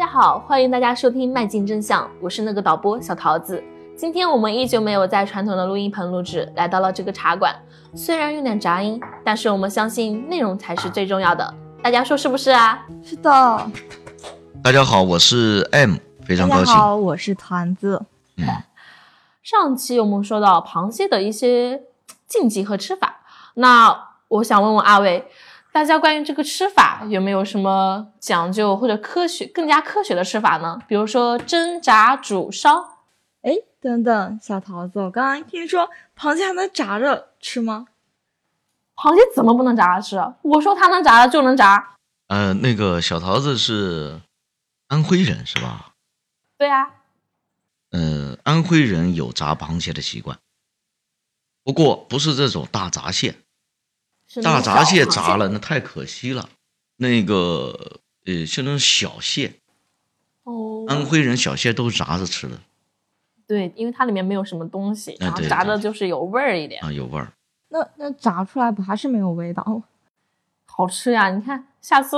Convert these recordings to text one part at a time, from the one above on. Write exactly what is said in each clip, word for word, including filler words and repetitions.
大家好，欢迎大家收听《迈进真相》，我是那个导播小桃子。今天我们依旧没有在传统的录音棚录制，来到了这个茶馆。虽然有点杂音，但是我们相信内容才是最重要的，大家说是不是啊？是的。大家好，我是 M， 非常高兴。大家好，我是团子。嗯，上期我们说到螃蟹的一些禁忌和吃法，那我想问问二位，大家关于这个吃法有没有什么讲究或者科学更加科学的吃法呢？比如说蒸、炸、煮、烧。哎，等等，小桃子，我刚刚听说螃蟹还能炸着吃吗？螃蟹怎么不能炸着吃？我说它能炸着就能炸。呃，那个小桃子是安徽人是吧？对啊。嗯、呃，安徽人有炸螃蟹的习惯，不过不是这种大闸蟹。大闸蟹炸了那太可惜了，那个呃，像那种小蟹，哦，安徽人小蟹都是炸着吃的。对，因为它里面没有什么东西，然后炸的就是有味儿一点啊，有味儿。那那炸出来不还是没有味道？好吃呀！你看，下次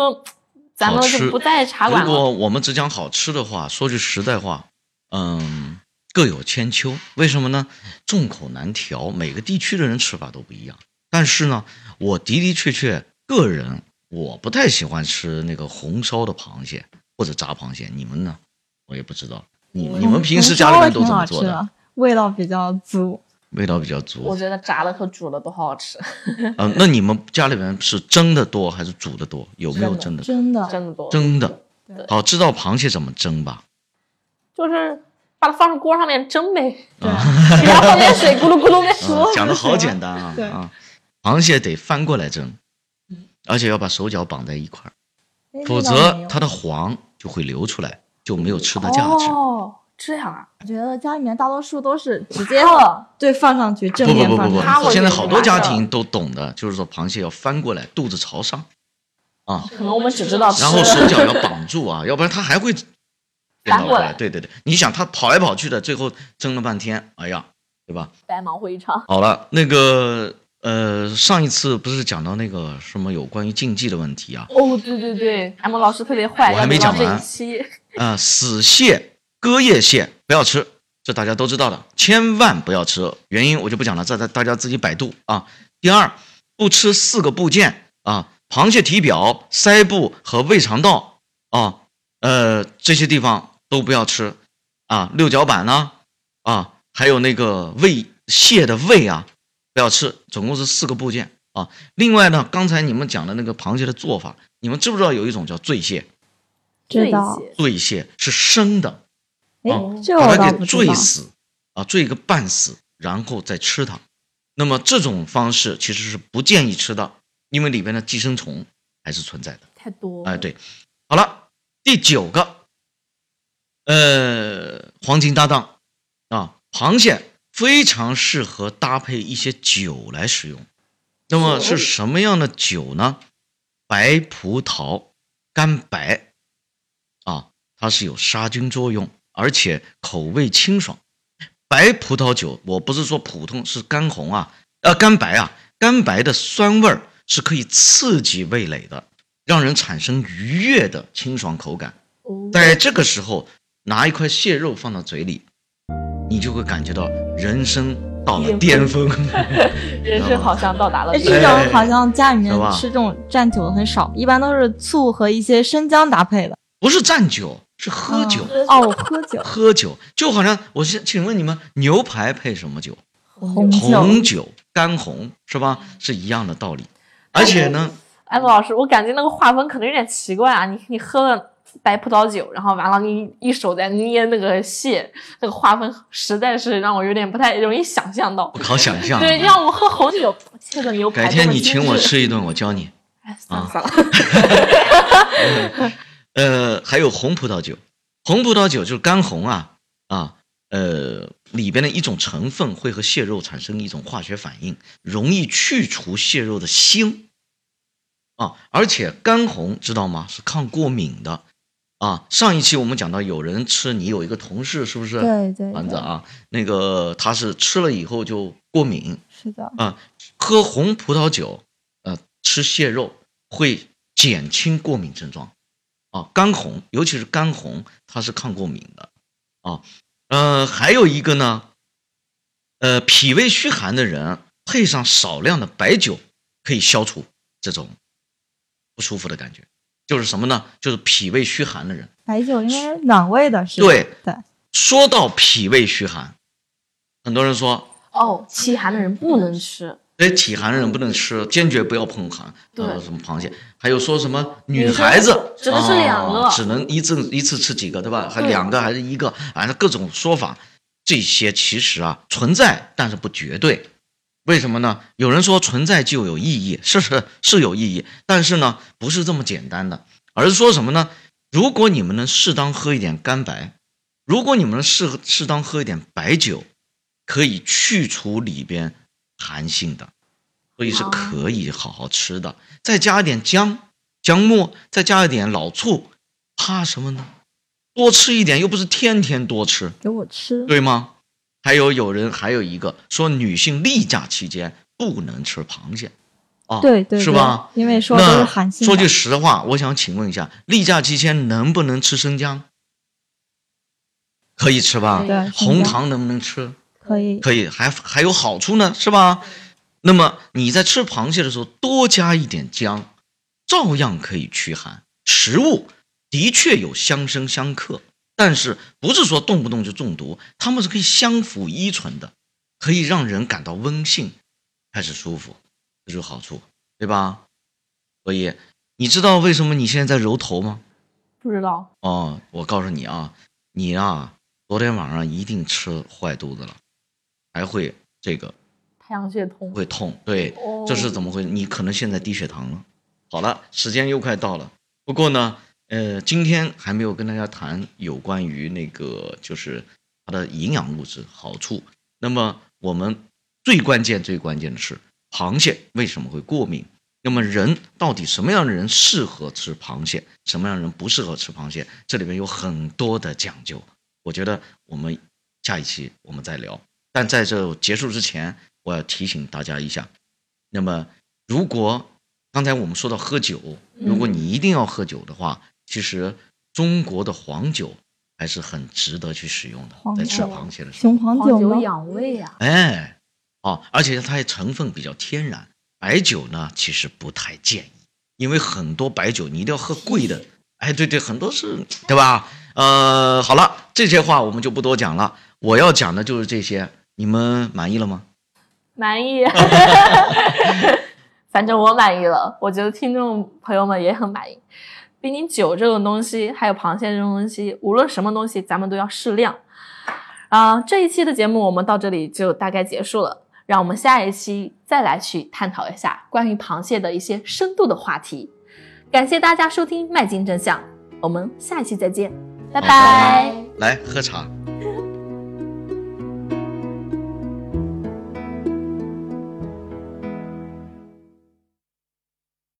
咱们就不在茶馆了。如果我们只讲好吃的话，说句实在话，嗯，各有千秋。为什么呢？众口难调，每个地区的人吃法都不一样。但是呢，我的的确确个人我不太喜欢吃那个红烧的螃蟹或者炸螃蟹，你们呢？我也不知道，你你们平时家里面都怎么做的？味道比较足，味道比较足。我觉得炸了和煮了都好好吃。嗯、呃，那你们家里面是蒸的多还是煮的多？有没有蒸的？蒸的，蒸的多，蒸的。好，知道螃蟹怎么蒸吧？就是。把它放在锅上面蒸呗，对，然后面水咕噜咕噜面熟、嗯。讲的好简单啊！对啊，螃蟹得翻过来蒸，而且要把手脚绑在一块儿，否则它的黄就会流出来，就没有吃的价值。哦，这样啊！我觉得家里面大多数都是直接对放上去正面放上去。不不不不，现在好多家庭都懂的，就是说螃蟹要翻过来，肚子朝上啊。可能我们只知道吃。然后手脚要绑住啊，要不然它还会。翻过来，对对对，你想他跑来跑去的，最后争了半天，哎呀，对吧？白忙活一场。好了，那个呃，上一次不是讲到那个什么有关于禁忌的问题啊？哦，对对对 ，M 老师特别坏，我还没讲完。啊、呃，死蟹、割叶蟹不要吃，这大家都知道的，千万不要吃。原因我就不讲了，这大家自己百度啊。第二，不吃四个部件啊，螃蟹体表、鳃部和胃肠道啊，呃，这些地方。都不要吃啊，六角板呢 啊, 啊，还有那个胃蟹的胃啊，不要吃，总共是四个部件啊。另外呢，刚才你们讲的那个螃蟹的做法，你们知不知道有一种叫醉蟹？知道，醉蟹是生的，哎、啊，把它给醉死啊，醉个半死，然后再吃它。那么这种方式其实是不建议吃的，因为里边的寄生虫还是存在的，太多。哎，对，好了，第九个。呃，黄金搭档啊，螃蟹非常适合搭配一些酒来使用。那么是什么样的酒呢？白葡萄干白啊，它是有杀菌作用，而且口味清爽。白葡萄酒，我不是说普通，是干红啊，呃，干白啊，干白的酸味是可以刺激味蕾的，让人产生愉悦的清爽口感。在这个时候。拿一块蟹肉放到嘴里，你就会感觉到人生到了巅峰，人生好像到达了巅峰。这种好像家里面吃这种蘸酒的很少，一般都是醋和一些生姜搭配的。不是蘸酒，是喝酒。哦，哦喝酒，喝酒就好像我先请问你们，牛排配什么酒？红酒，红酒干红是吧？是一样的道理。而且呢，哎，老师，我感觉那个划分可能有点奇怪啊，你你喝了。白葡萄酒，然后完了你一手在捏那个蟹，那个划分实在是让我有点不太容易想象到，不好想象。对，让我喝红酒，切个牛排。改天你请我吃一顿，我教你。哎，算了算了。啊、呃，还有红葡萄酒，红葡萄酒就是干红啊啊，呃，里边的一种成分会和蟹肉产生一种化学反应，容易去除蟹肉的腥啊，而且干红知道吗？是抗过敏的。啊，上一期我们讲到有人吃，你有一个同事是不是？对对，丸子啊，那个他是吃了以后就过敏。是的。啊，喝红葡萄酒，呃，吃蟹肉会减轻过敏症状，啊，干红，尤其是干红，它是抗过敏的啊。呃，还有一个呢，呃，脾胃虚寒的人配上少量的白酒，可以消除这种不舒服的感觉。就是什么呢？就是脾胃虚寒的人，白酒应该暖胃的是吧？对对。说到脾胃虚寒，很多人说哦，气寒的人不能吃。对，体寒的人不能吃，坚决不要碰寒。对，呃、什么螃蟹，还有说什么女孩子只能吃两个，啊、只能一次一次吃几个，对吧？还两个还是一个，啊，各种说法，这些其实啊存在，但是不绝对。为什么呢？有人说存在就有意义，是是是有意义，但是呢不是这么简单的，而是说什么呢？如果你们能适当喝一点干白，如果你们能适适当喝一点白酒，可以去除里边寒性的，所以是可以好好吃的，再加一点姜姜末，再加一点老醋，怕什么呢？多吃一点，又不是天天多吃，给我吃，对吗？还有有人还有一个说女性例假期间不能吃螃蟹啊，对 对, 对，是吧？因为说都是寒性。说句实话，我想请问一下，例假期间能不能吃生姜？可以吃吧？对，红糖能不能吃？可以，可以，还还有好处呢，是吧？那么你在吃螃蟹的时候多加一点姜，照样可以驱寒。食物的确有相生相克，但是不是说动不动就中毒，它们是可以相辅依存的，可以让人感到温性，开始舒服，这就是好处，对吧？所以你知道为什么你现在在揉头吗？不知道。哦，我告诉你啊，你啊，昨天晚上一定吃坏肚子了。还会这个太阳穴痛，会痛，对，哦、这是怎么回事？你可能现在低血糖了。好了，时间又快到了，不过呢，呃，今天还没有跟大家谈有关于那个就是它的营养物质好处。那么我们最关键最关键的是螃蟹为什么会过敏？那么人到底什么样的人适合吃螃蟹，什么样的人不适合吃螃蟹？这里面有很多的讲究，我觉得我们下一期我们再聊。但在这结束之前，我要提醒大家一下，那么如果刚才我们说到喝酒，如果你一定要喝酒的话，其实中国的黄酒还是很值得去使用的，在吃螃蟹的时候，黄酒养胃啊，哎，哦，而且它的成分比较天然。白酒呢，其实不太建议，因为很多白酒你一定要喝贵的，哎，对对，很多是，对吧？呃，好了，这些话我们就不多讲了，我要讲的就是这些。你们满意了吗？满意，反正我满意了，我觉得听众朋友们也很满意。毕竟酒这种东西，还有螃蟹这种东西，无论什么东西，咱们都要适量。啊、呃，这一期的节目我们到这里就大概结束了，让我们下一期再来去探讨一下关于螃蟹的一些深度的话题。感谢大家收听《麦金真相》，我们下一期再见，拜拜。来喝茶。